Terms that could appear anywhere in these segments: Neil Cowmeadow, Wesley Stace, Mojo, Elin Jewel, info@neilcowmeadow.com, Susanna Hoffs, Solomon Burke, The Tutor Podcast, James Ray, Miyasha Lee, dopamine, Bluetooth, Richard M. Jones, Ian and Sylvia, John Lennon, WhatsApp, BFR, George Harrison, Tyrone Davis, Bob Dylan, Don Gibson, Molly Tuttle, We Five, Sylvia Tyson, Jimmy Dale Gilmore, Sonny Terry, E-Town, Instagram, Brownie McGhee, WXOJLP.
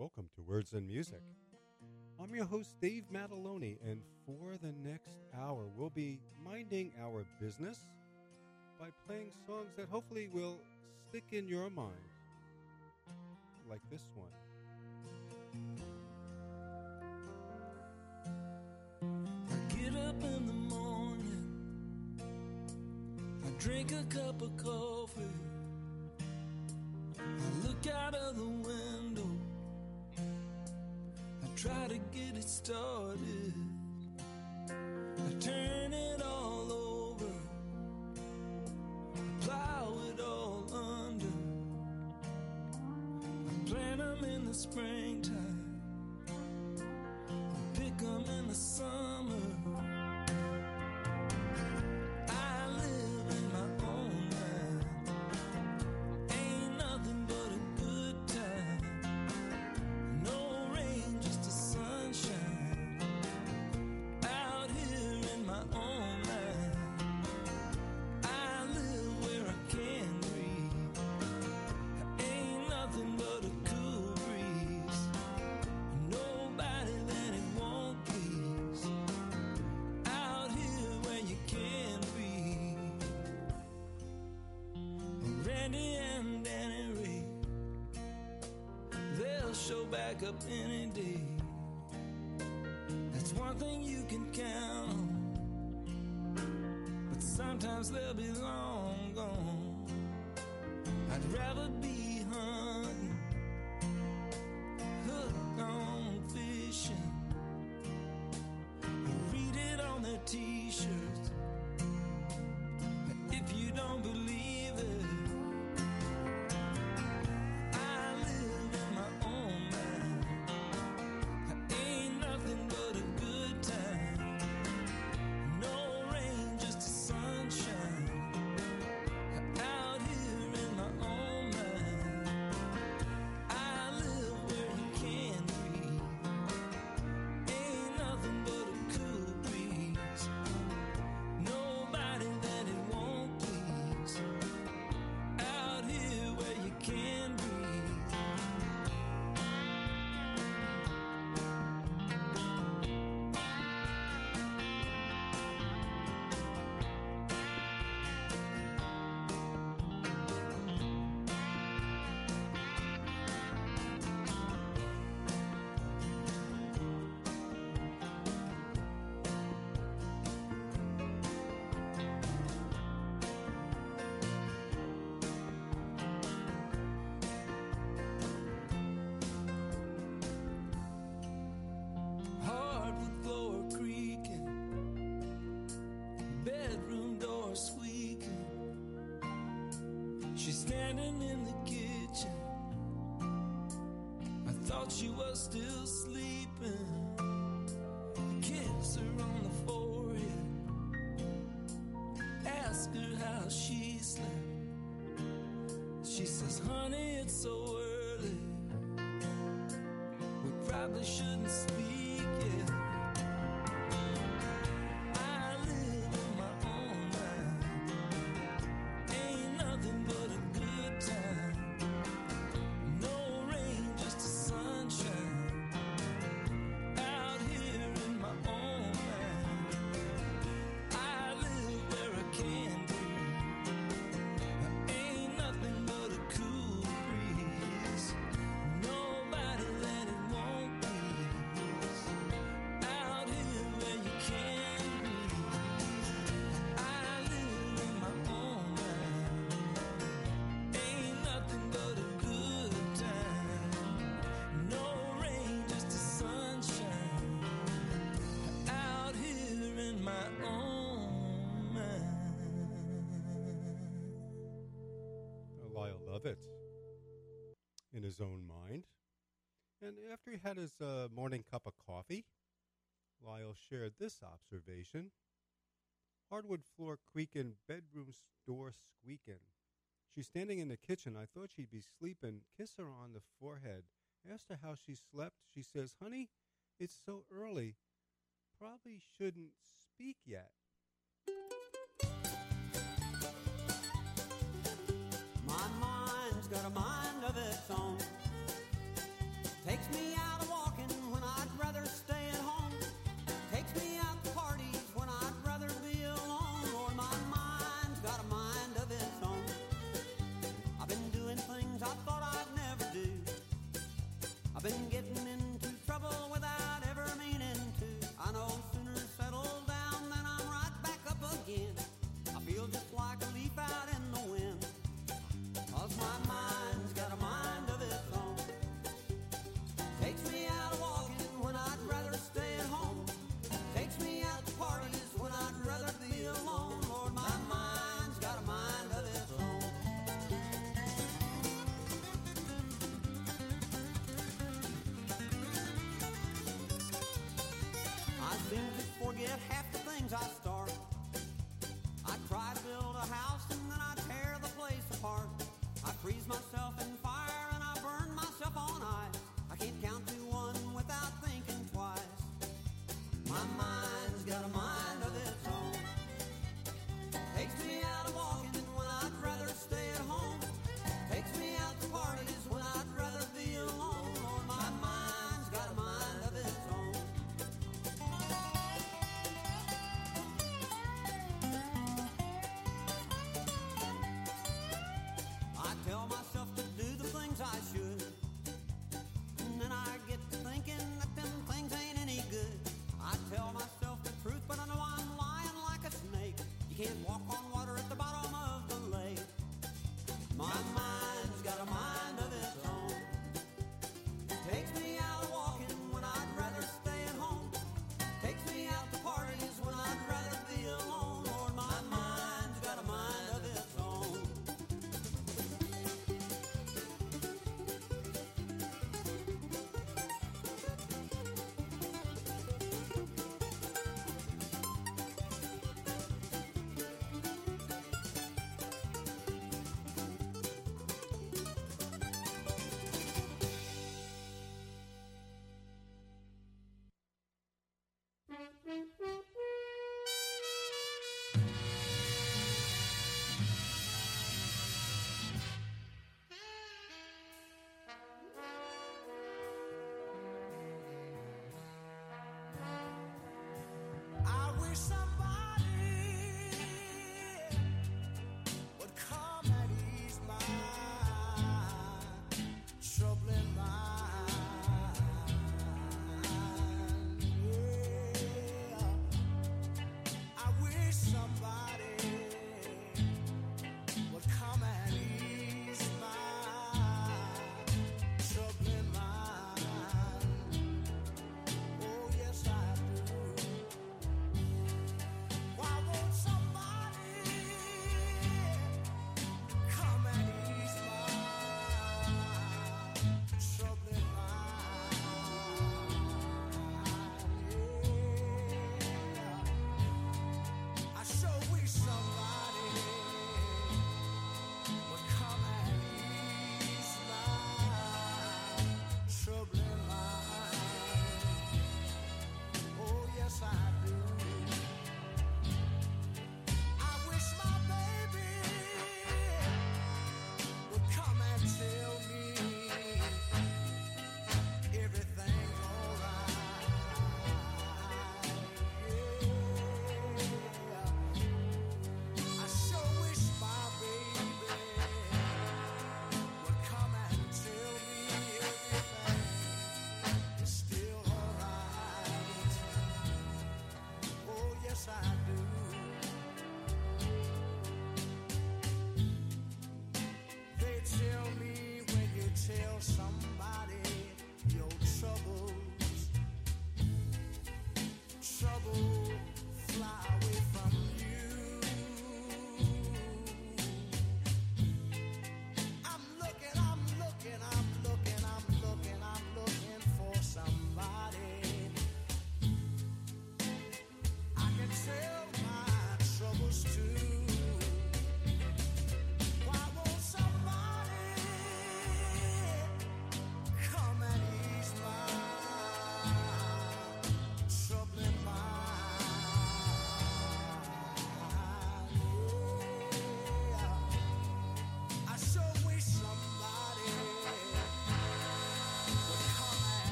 Welcome to Words and Music. I'm your host, Dave Mattalone, and for the next hour, we'll be minding our business by playing songs that hopefully will stick in your mind, like this one. I get up in the morning, I drink a cup of coffee, I look out of the window, I try to get it started, I turn it all over, I plow it all under, I plant 'em in the springtime, I pick 'em in the summer. Back up any day. That's one thing you can count on. But sometimes they'll be long gone. I'd rather be hunting, hooked on fishing, read it on their t-shirts. If you don't believe it, own mind. And after he had his morning cup of coffee, Lyle shared this observation. Hardwood floor creaking, bedroom door squeaking. She's standing in the kitchen. I thought she'd be sleeping. Kiss her on the forehead. Asked her how she slept. She says, honey, it's so early. Probably shouldn't speak yet. My mind's got a mind of its own. Takes me things I start. I try to build a house and then I tear the place apart. I freeze myself in fire and I burn myself on ice. I can't count to one without thinking twice. My mind's got a mind of its own. Takes me out of walking when I'd rather stay at home. Takes me out to parties when I'd rather be alone. Oh, my mind's got a mind of its own. I tell myself to do the things I should, and then I get to thinking that them things ain't any good. I tell myself the truth, but I know I'm lying like a snake. You can't walk on water at the bottom of the lake. My mind's got a mind of its own. Takes me out walking when I'd rather stay at home. Takes me out to parties when I'd rather be alone. Lord, my mind's got a mind of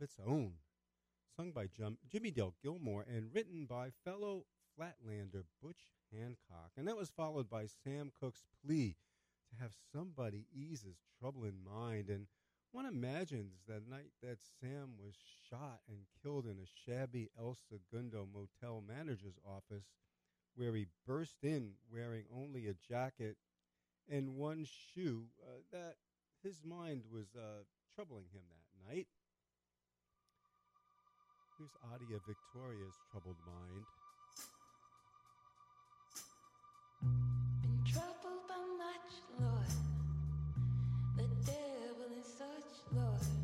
its own, sung by Jimmy Dale Gilmore and written by fellow Flatlander Butch Hancock. And that was followed by Sam Cooke's plea to have somebody ease his troubling mind. And one imagines the night that Sam was shot and killed in a shabby El Segundo motel manager's office, where he burst in wearing only a jacket and one shoe, that his mind was troubling him that night. Here's Adia Victoria's Troubled Mind. Been troubled by much, Lord, the devil and such, Lord.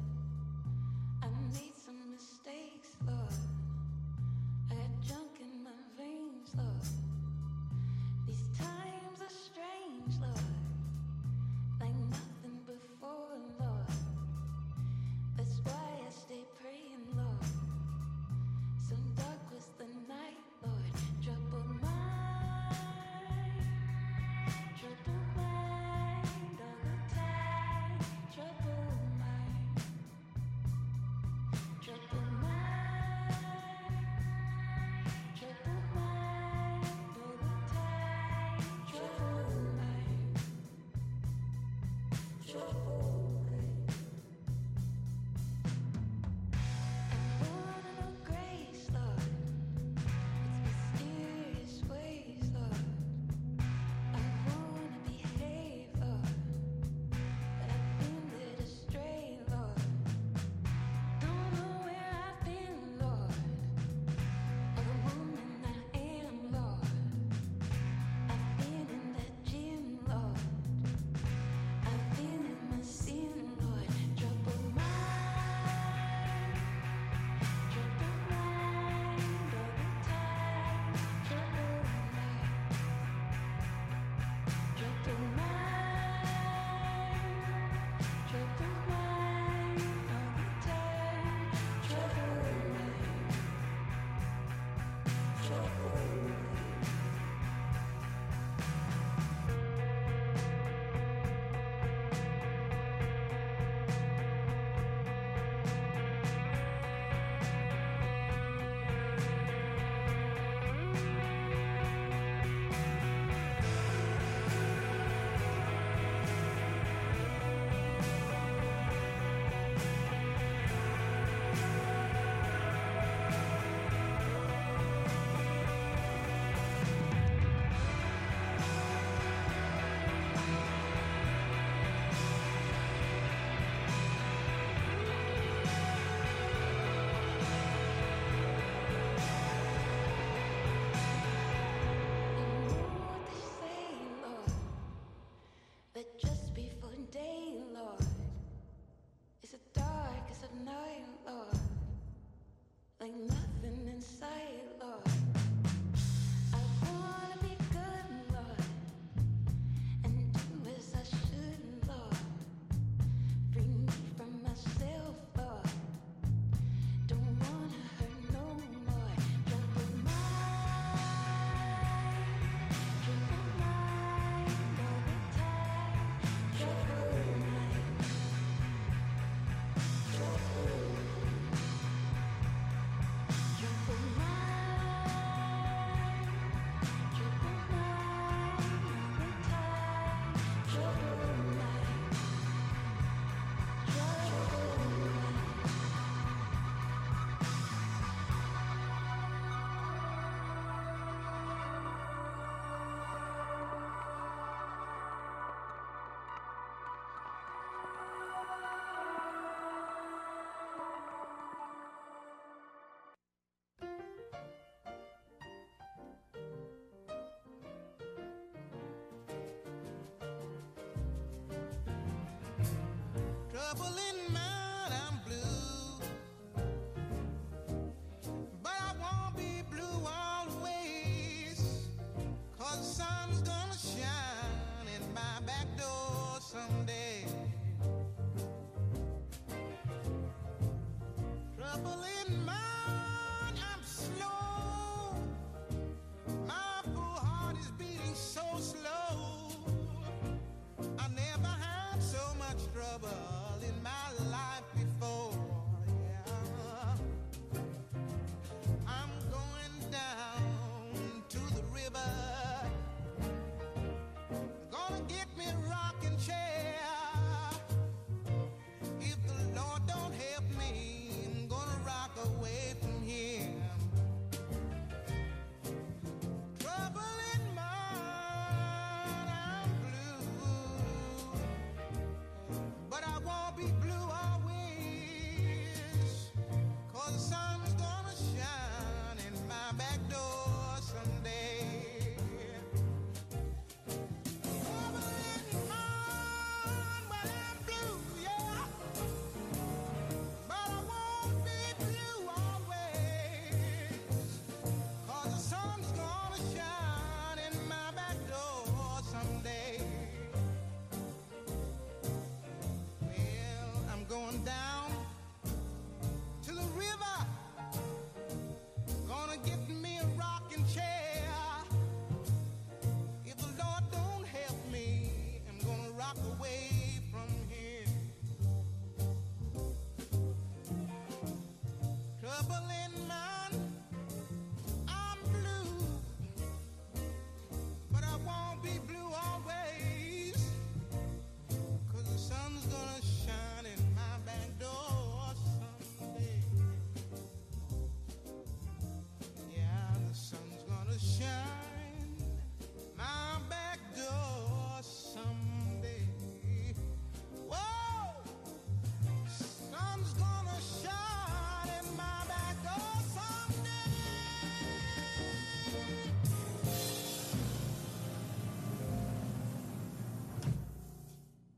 I made some mistakes, Lord. I got junk in my veins, Lord. These times are strange, Lord, like nothing before, Lord. That's why I stay praying, Lord. So dark was the night.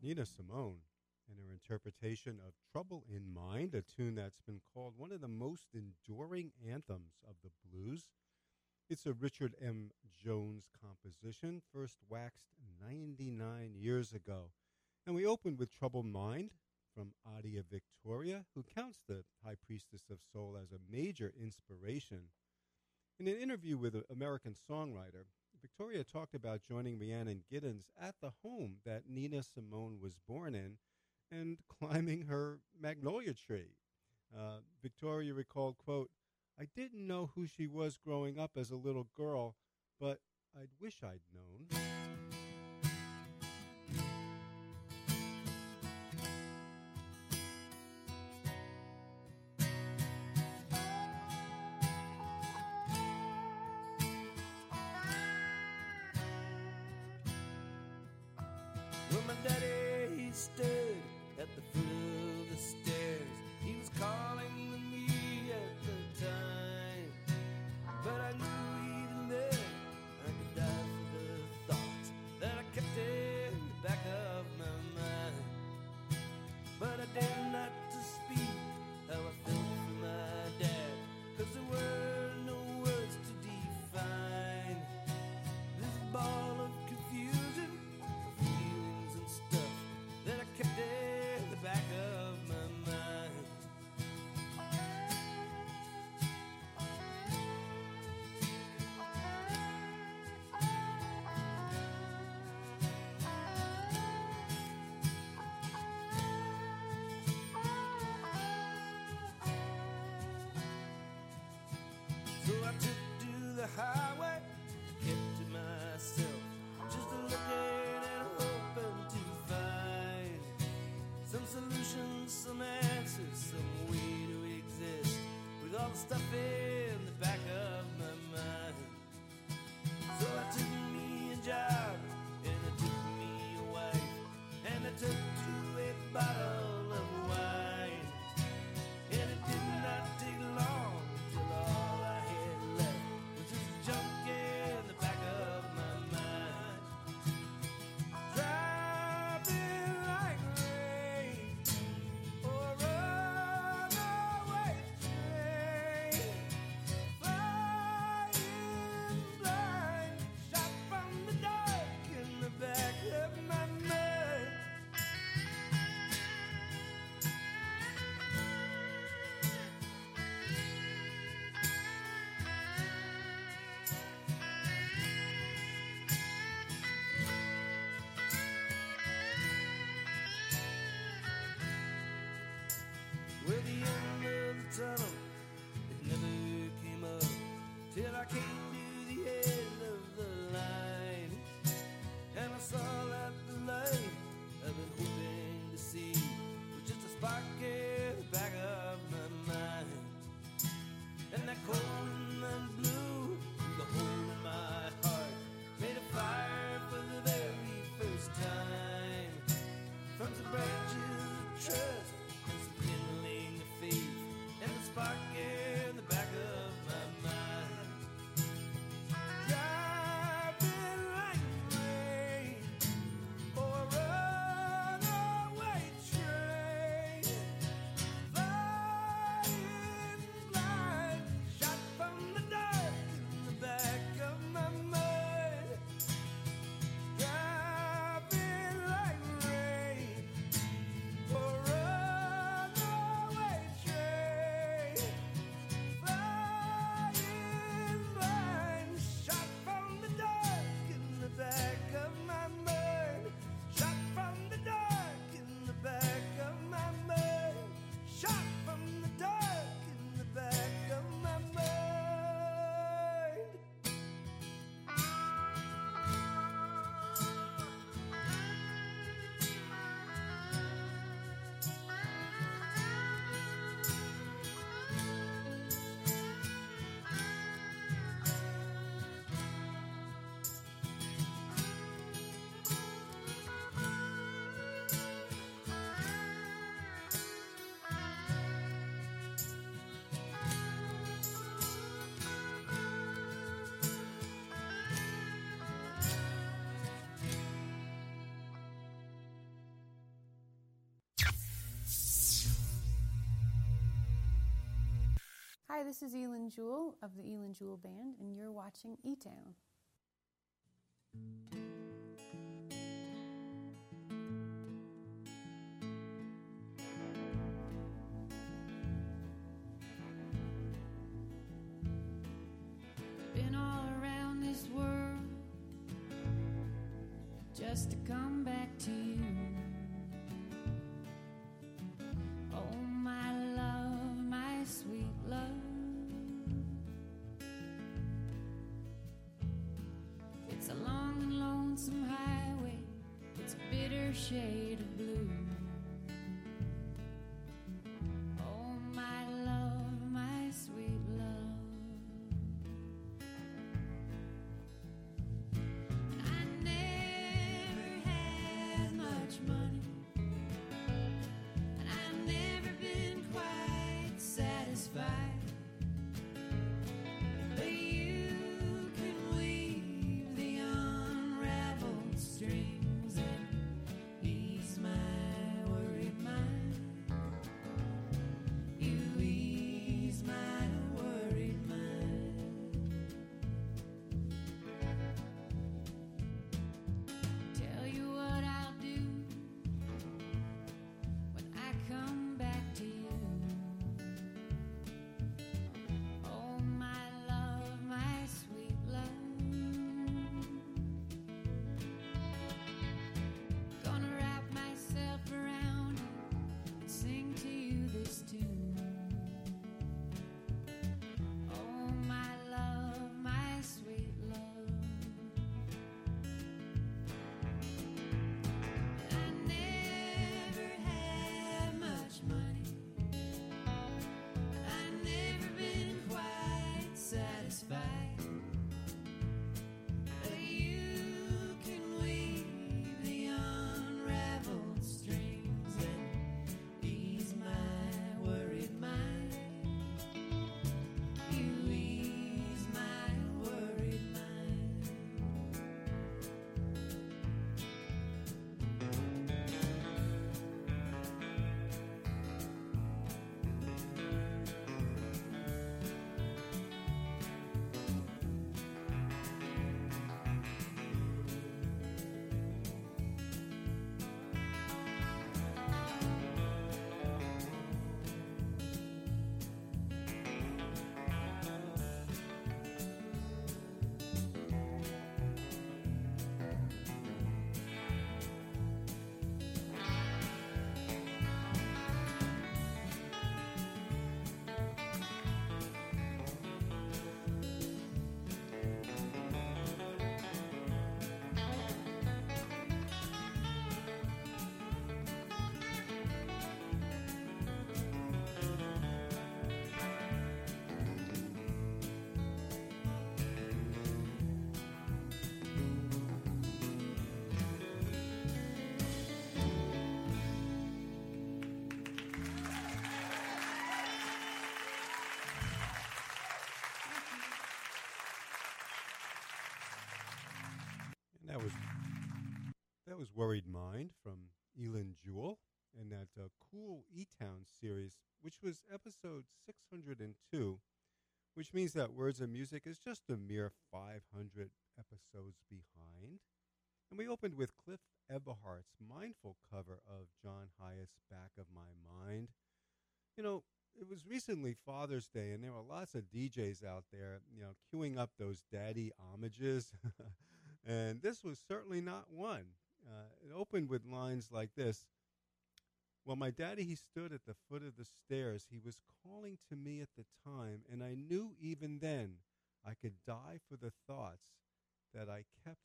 Nina Simone and her interpretation of Trouble in Mind, a tune that's been called one of the most enduring anthems of the blues. It's a Richard M. Jones composition, first waxed 99 years ago. And we opened with Trouble in Mind from Adia Victoria, who counts the High Priestess of Soul as a major inspiration. In an interview with an American songwriter, Victoria talked about joining Rhiannon Giddens at the home that Nina Simone was born in and climbing her magnolia tree. Victoria recalled, quote, "I didn't know who she was growing up as a little girl, but I'd wish I'd known." He stood at the foot of the stairs. He was calling to me at the time, but I knew even then I could die for the thoughts that I kept in the back of my mind. But I dared not to speak how I felt for my dad, 'cause there were no words to define this ball of confusion, of feelings and stuff that I kept in the back of my mind. So I took to the highway, kept to myself, just looking and hoping to some solutions, some answers, some way to exist with all the stuff in the back of my mind. So I took me a job, and I took me a wife, and I took to a bottle of wine. And it did not take long till all I had left was just junk in the back of my mind. Driving like tunnel, it never came up till I came to the end of the line, and I saw that the light I've been hoping to see was just a spark in the back of my mind. And that cold and that blue, the hole in my heart, made a fire for the very first time, from some branches of trust and some kindling of faith, and the spark in the back of my mind. Driving like rain, or a runaway train, flying blind, shot from the dark in the back of my mind. Driving like rain, or a Hi, this is Elin Jewel of the Elin Jewel Band, and you're watching E-Town. Been all around this world just to come back to you. Shade of blue. Oh, my love, my sweet love. I never had much money, and I've never been quite satisfied. But you can weave the unraveled string. Was Worried Mind from Elin Jewel in that cool E-Town series, which was episode 602, which means that Words and Music is just a mere 500 episodes behind. And we opened with Cliff Everhart's mindful cover of John Hyatt's Back of My Mind. You know, it was recently Father's Day, and there were lots of DJs out there, you know, queuing up those daddy homages. And this was certainly not one. It opened with lines like this. Well, my daddy, he stood at the foot of the stairs. He was calling to me at the time, and I knew even then I could die for the thoughts that I kept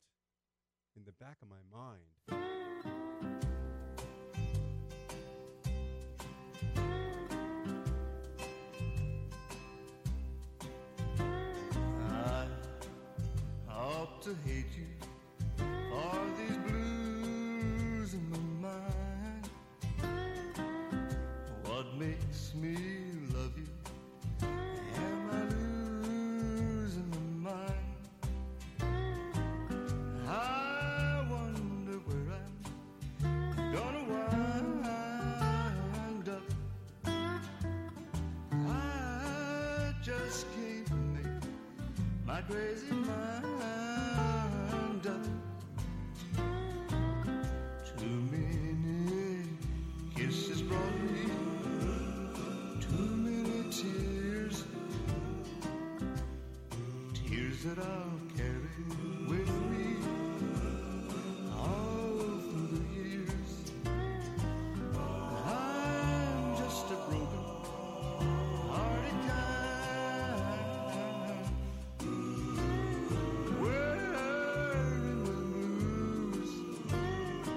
in the back of my mind. I hope to hate you for these blues in my mind. What makes me love you? Am I losing my mind? I wonder where I'm gonna wind up. I just crazy mind. Too many kisses brought me too many tears, tears that I'll carry with me all through the years. I'm just a broken hearted guy, wearing the blues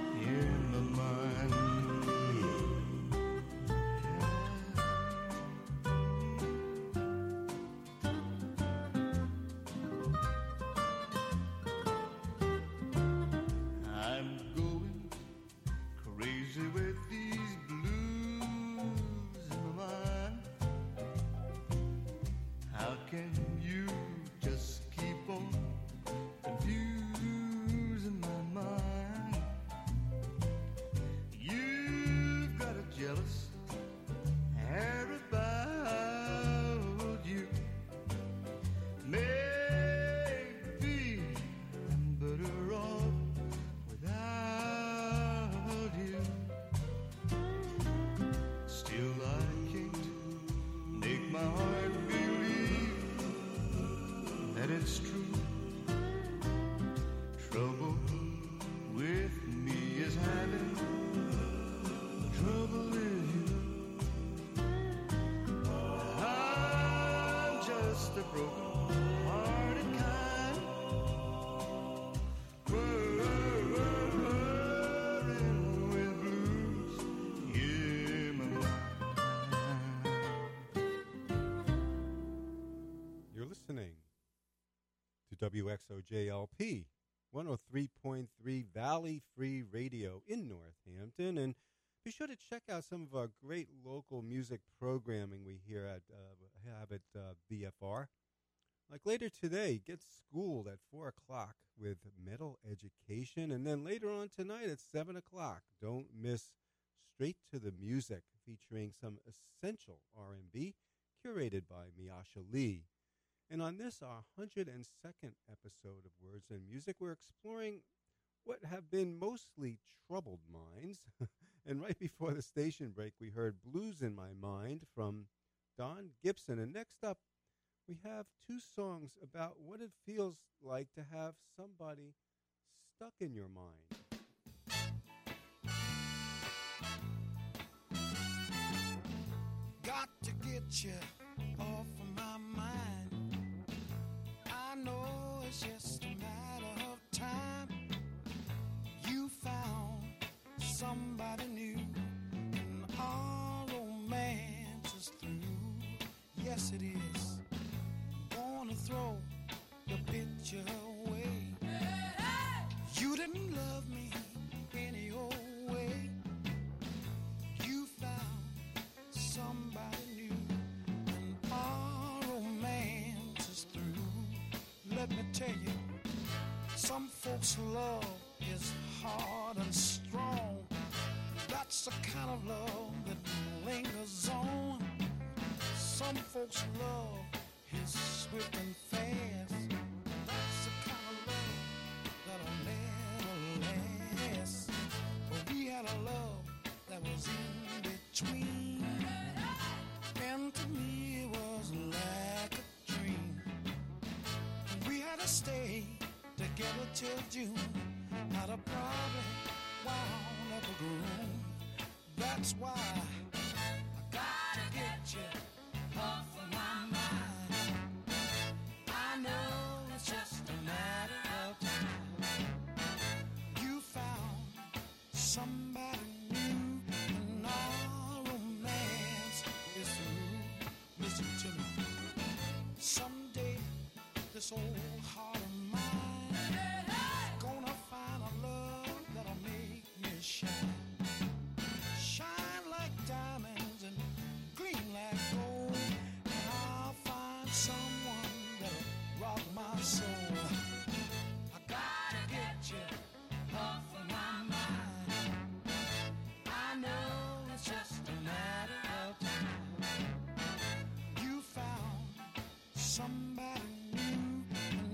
in my mind. WXOJLP 103.3 Valley Free Radio in Northampton, and be sure to check out some of our great local music programming we here at BFR. Like later today, Get Schooled at 4 o'clock with Metal Education, and then later on tonight at 7 o'clock, don't miss Straight to the Music, featuring some essential R&B curated by Miyasha Lee. And on this, our 102nd episode of Words and Music, we're exploring what have been mostly troubled minds. And right before the station break, we heard Blues in My Mind from Don Gibson. And next up, we have two songs about what it feels like to have somebody stuck in your mind. Got to get you off of my mind. I know it's just a matter of time. You found somebody new, and all romance is through. Yes, it is. Gonna throw your picture away. Hey, hey! You didn't love me any old way. You found somebody new, and all romance is through. Let me tell you, some folks' love is hard and strong. That's the kind of love that lingers on. Some folks' love is swift and fast. That's the kind of love that'll never last. But we had a love that was in between, and to me it was like a to stay together till June. Had a problem, wound up a groom. That's why I gotta get you off of my mind. I know it's just a matter of time. You found somebody new, and all romance is through. Listen to me. Someday this old heart of mine, hey, hey, is gonna find a love that'll make me shine. Shine like diamonds and gleam like gold. And I'll find someone that'll rock my soul. I gotta get you off of my mind. I know it's just a matter of time. You found somebody new,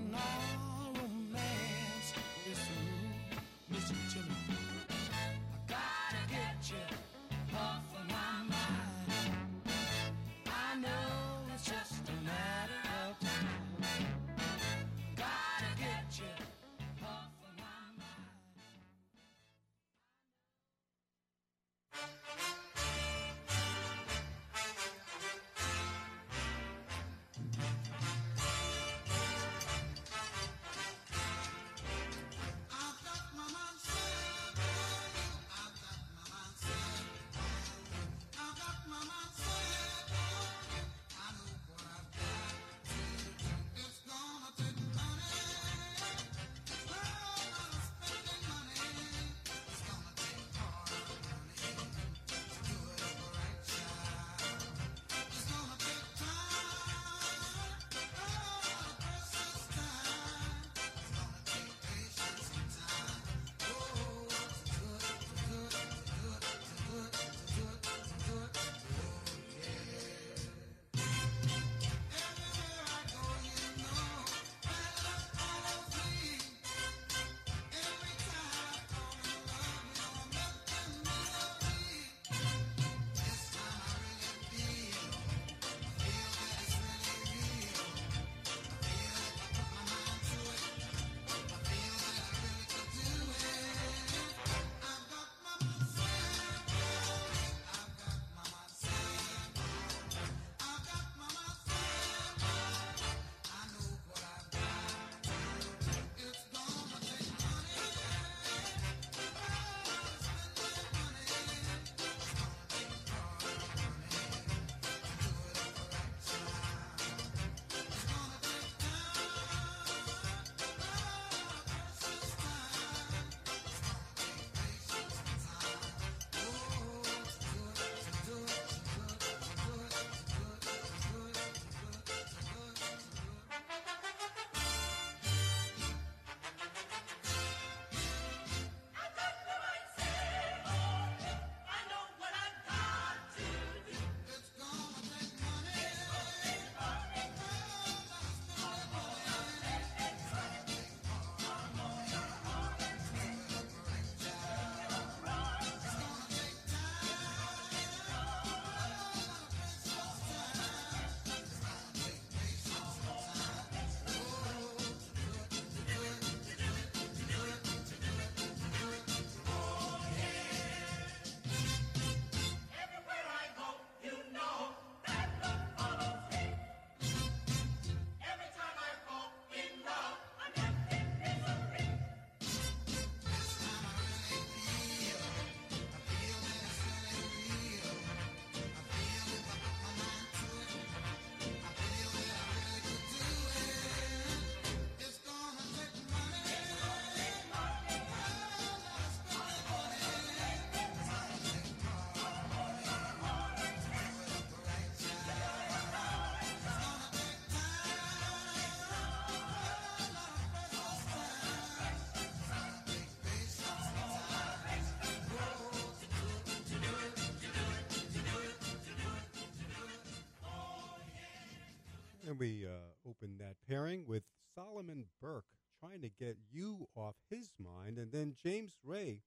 We opened that pairing with Solomon Burke, trying to get you off his mind, and then James Ray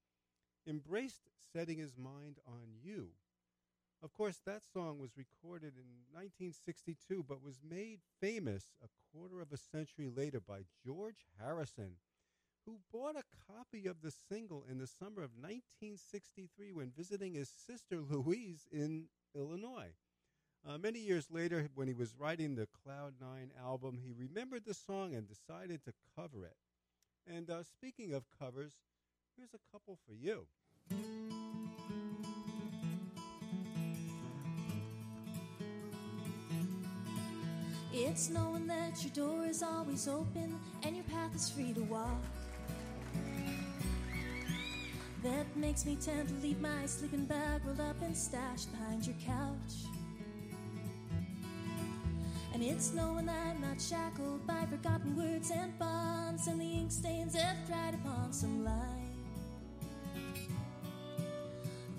embraced setting his mind on you. Of course, that song was recorded in 1962, but was made famous a quarter of a century later by George Harrison, who bought a copy of the single in the summer of 1963 when visiting his sister Louise in Illinois. Many years later, when he was writing the Cloud Nine album, he remembered the song and decided to cover it. And speaking of covers, here's a couple for you. It's knowing that your door is always open and your path is free to walk. That makes me tend to leave my sleeping bag rolled up and stashed behind your couch. And it's knowing that I'm not shackled by forgotten words and bonds and the ink stains that dried upon some line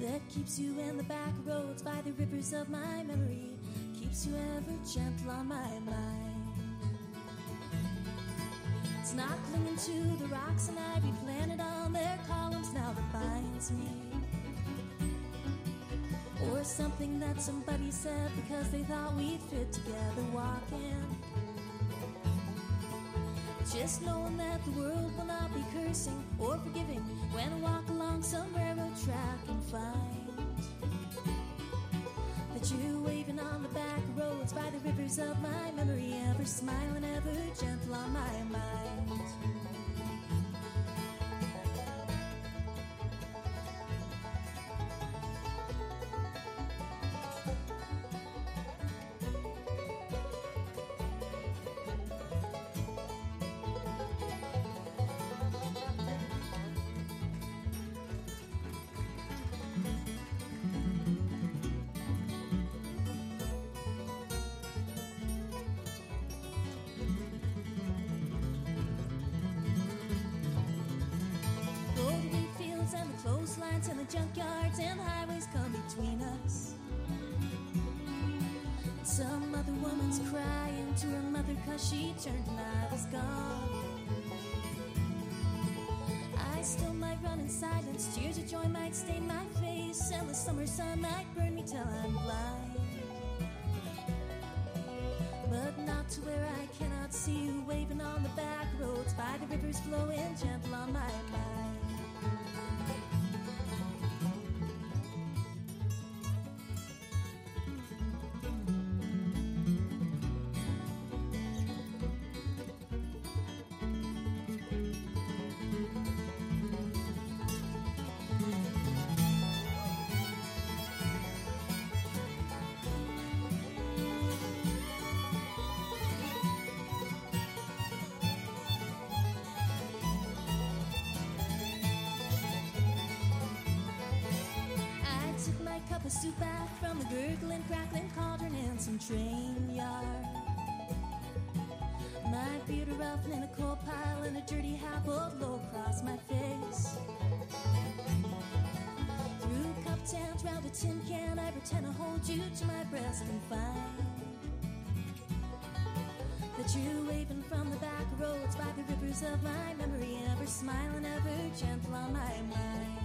that keeps you in the back roads by the rivers of my memory, keeps you ever gentle on my mind. It's not clinging to the rocks and ivy planted on their columns now that binds me. something that somebody said because they thought we'd fit together walking. Just knowing that the world will not be cursing or forgiving when I walk along some railroad track and find that you waving on the back roads by the rivers of my memory, ever smiling, ever gentle on my mind. And the junkyards and highways come between us. Some other woman's crying to her mother cause she turned and I was gone. I still might run in silence, tears of joy might stain my face, and the summer sun might burn me till I'm blind. But not to where I cannot see you waving on the back roads by the rivers flowing gentle on my mind. Soup out from the gurgling, crackling cauldron in some train yard. My beard ruffled in a coal pile and a dirty hat pulled low across my face. Through cupped hands round a tin can, I pretend to hold you to my breast and find that you waving from the back roads by the rivers of my memory, ever smiling, ever gentle on my mind.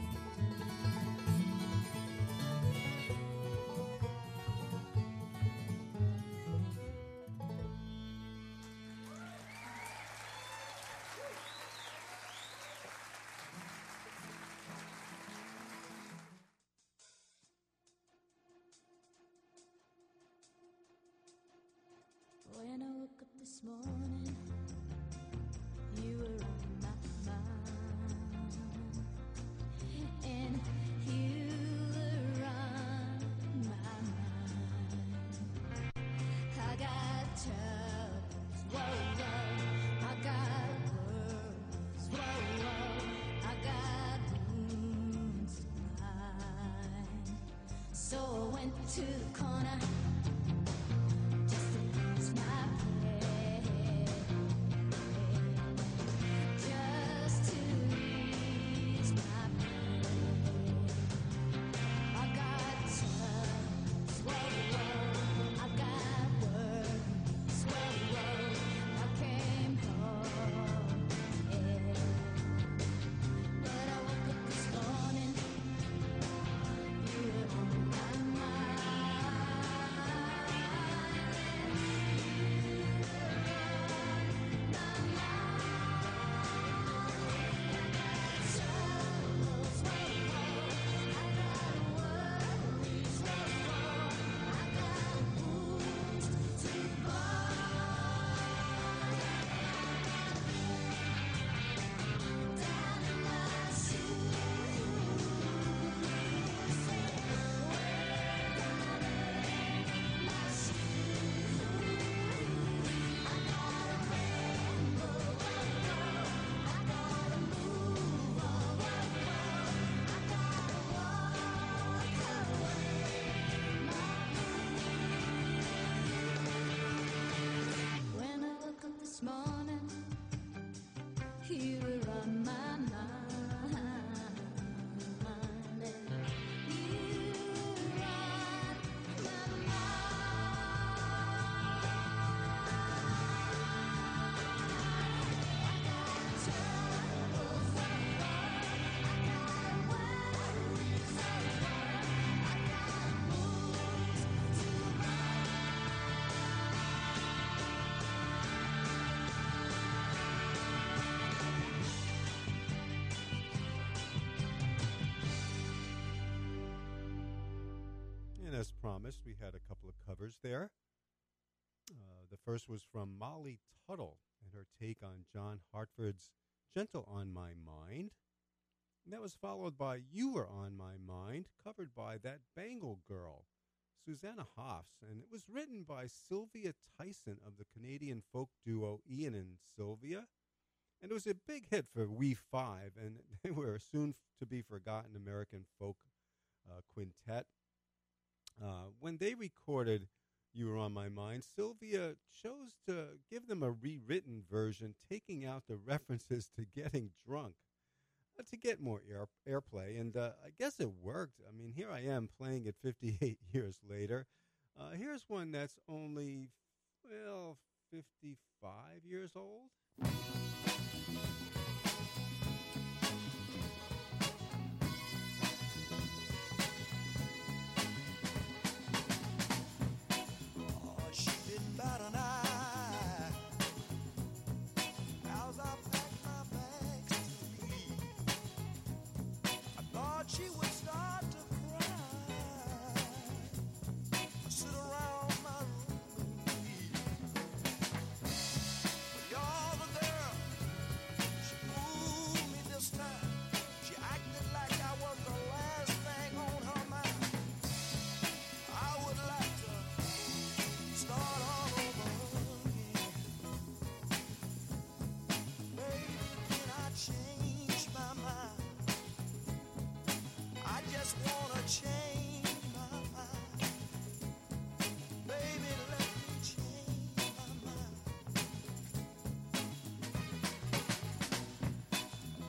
And as promised, we had a couple of covers there. The first was from Molly Tuttle and her take on John Hartford's Gentle on My Mind. And that was followed by You Were on My Mind, covered by that Bengal girl, Susanna Hoffs. And it was written by Sylvia Tyson of the Canadian folk duo Ian and Sylvia. And it was a big hit for We Five, and they were a soon-to-be-forgotten American folk quintet. When they recorded You Were on My Mind, Sylvia chose to give them a rewritten version, taking out the references to getting drunk to get more airplay. And I guess it worked. I mean, here I am playing it 58 years later. Here's one that's only, 55 years old. About an eye, as I packed my bags to leave, I thought she would start to cry, sit around my room and weep. But you're the girl, she fooled me this time, she acted like I was the last thing on her mind. I would like to start off. Change my mind. I just wanna change my mind. Baby, let me change my mind.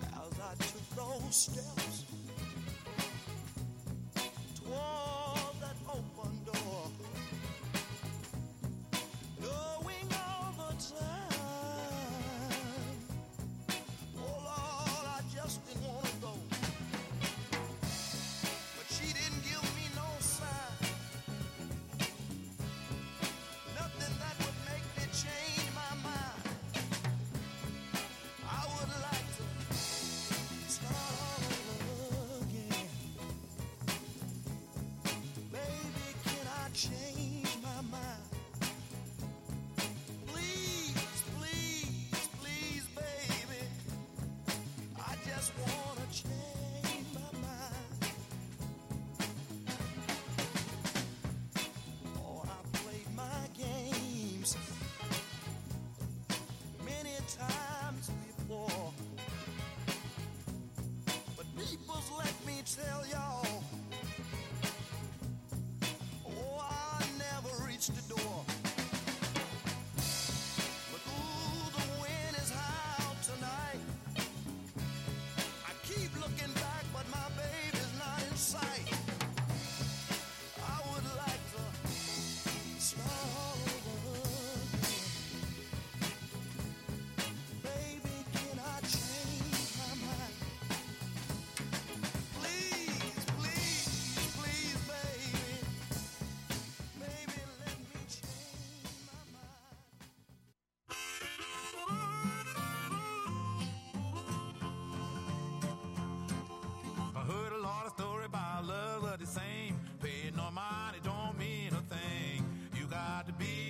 As I took those steps toward that open door, knowing all the time.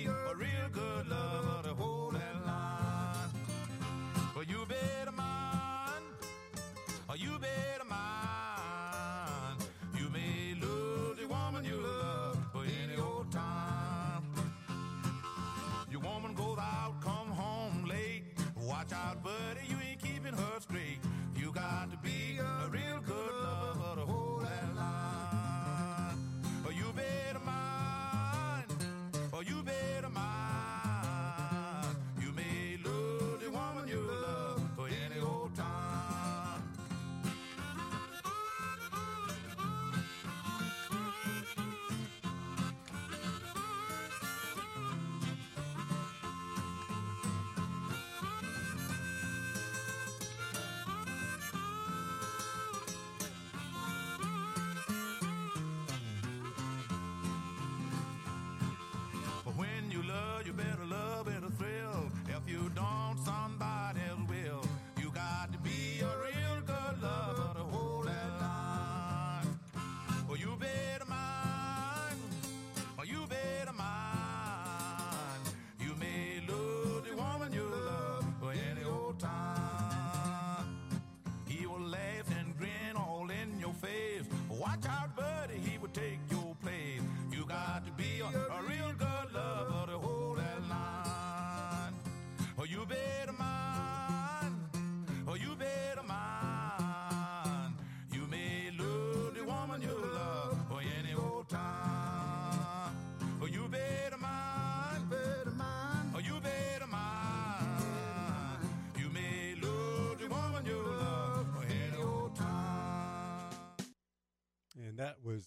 A real good lover to hold that line. You better mind. lockout buddy, he would take your place. You got to be a real good lover to hold that line. Oh, you better mind. Oh, you better mind. You may love the woman you love for any old time. Oh, you better mind. Oh, you better mind. You may love the woman you love for any old time. And that was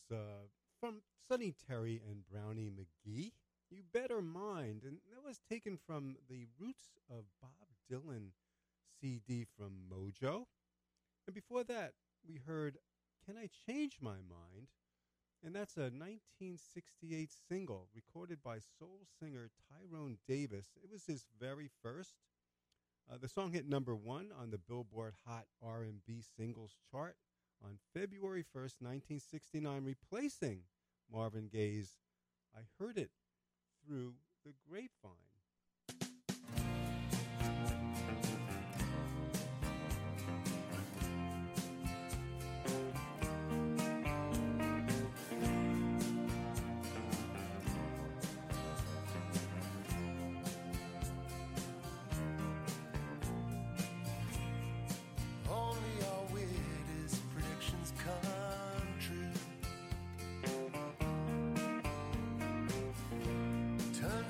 from Sonny Terry and Brownie McGhee, You Better Mind. And that was taken from the Roots of Bob Dylan CD from Mojo. And before that, we heard Can I Change My Mind? And that's a 1968 single recorded by soul singer Tyrone Davis. It was his very first. The song hit number one on the Billboard Hot R&B Singles chart on February 1st, 1969, replacing Marvin Gaye's I Heard It Through the Grapevine.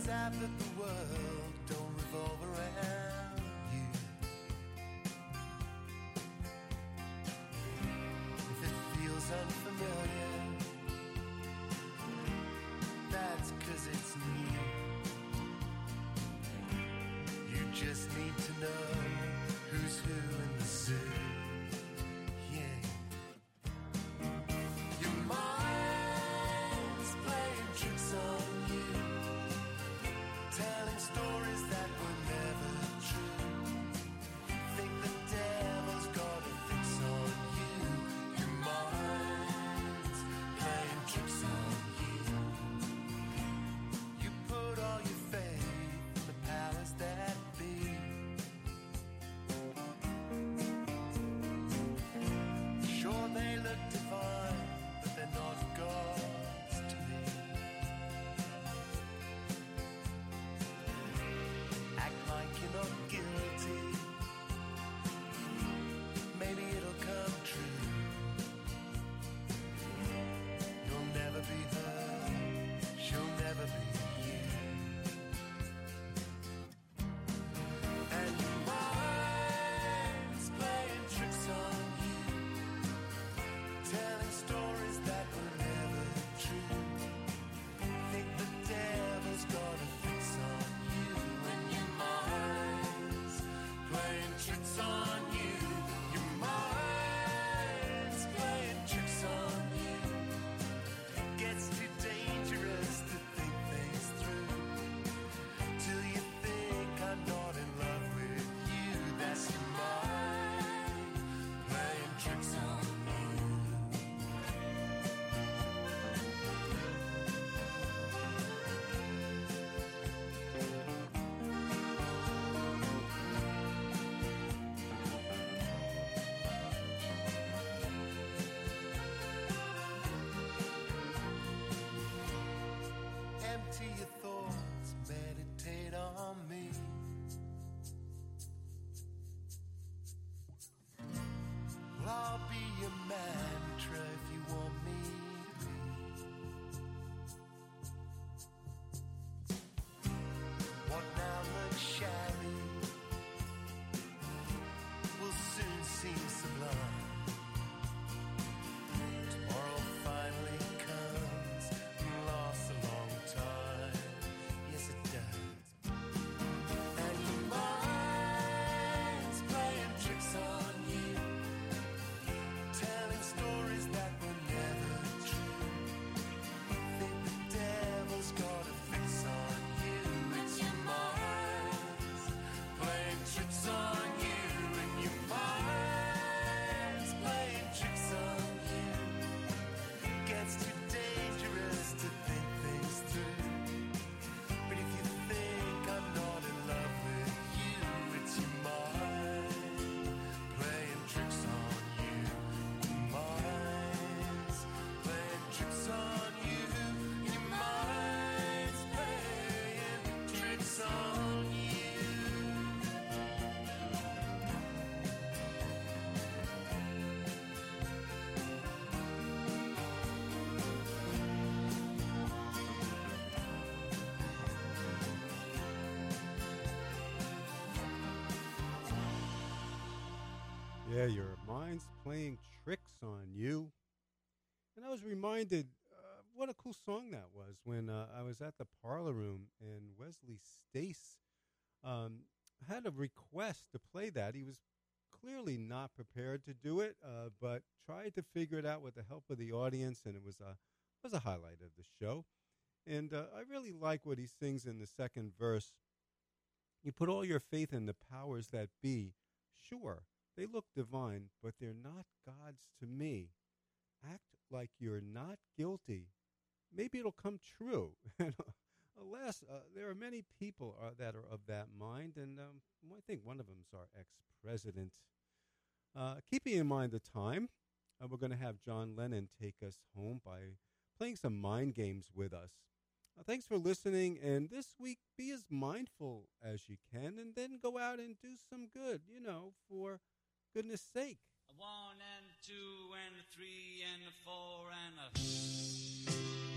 That the world don't revolve around you. If it feels unfamiliar, that's 'cause it's new. You just need to know who's who in the zoo. Yeah. Your mind's playing tricks on you, telling stories that were never true. Think the devil's got a fix on you. Your mind's playing tricks on you. You put all your faith in the powers that be. Yeah, your mind's playing tricks on you. And I was reminded what a cool song that was when I was at the Parlor Room and Wesley Stace had a request to play that. He was clearly not prepared to do it, but tried to figure it out with the help of the audience, and it was a highlight of the show. And I really like what he sings in the second verse. You put all your faith in the powers that be. Sure, they look divine, but they're not gods to me. Act like you're not guilty. Maybe it'll come true. And alas, there are many people that are of that mind, and I think one of them's our ex-president. Keeping in mind the time, we're going to have John Lennon take us home by playing some mind games with us. Thanks for listening, and this week be as mindful as you can, and then go out and do some good, for goodness sake. 1 and 2 and 3 and 4 and a...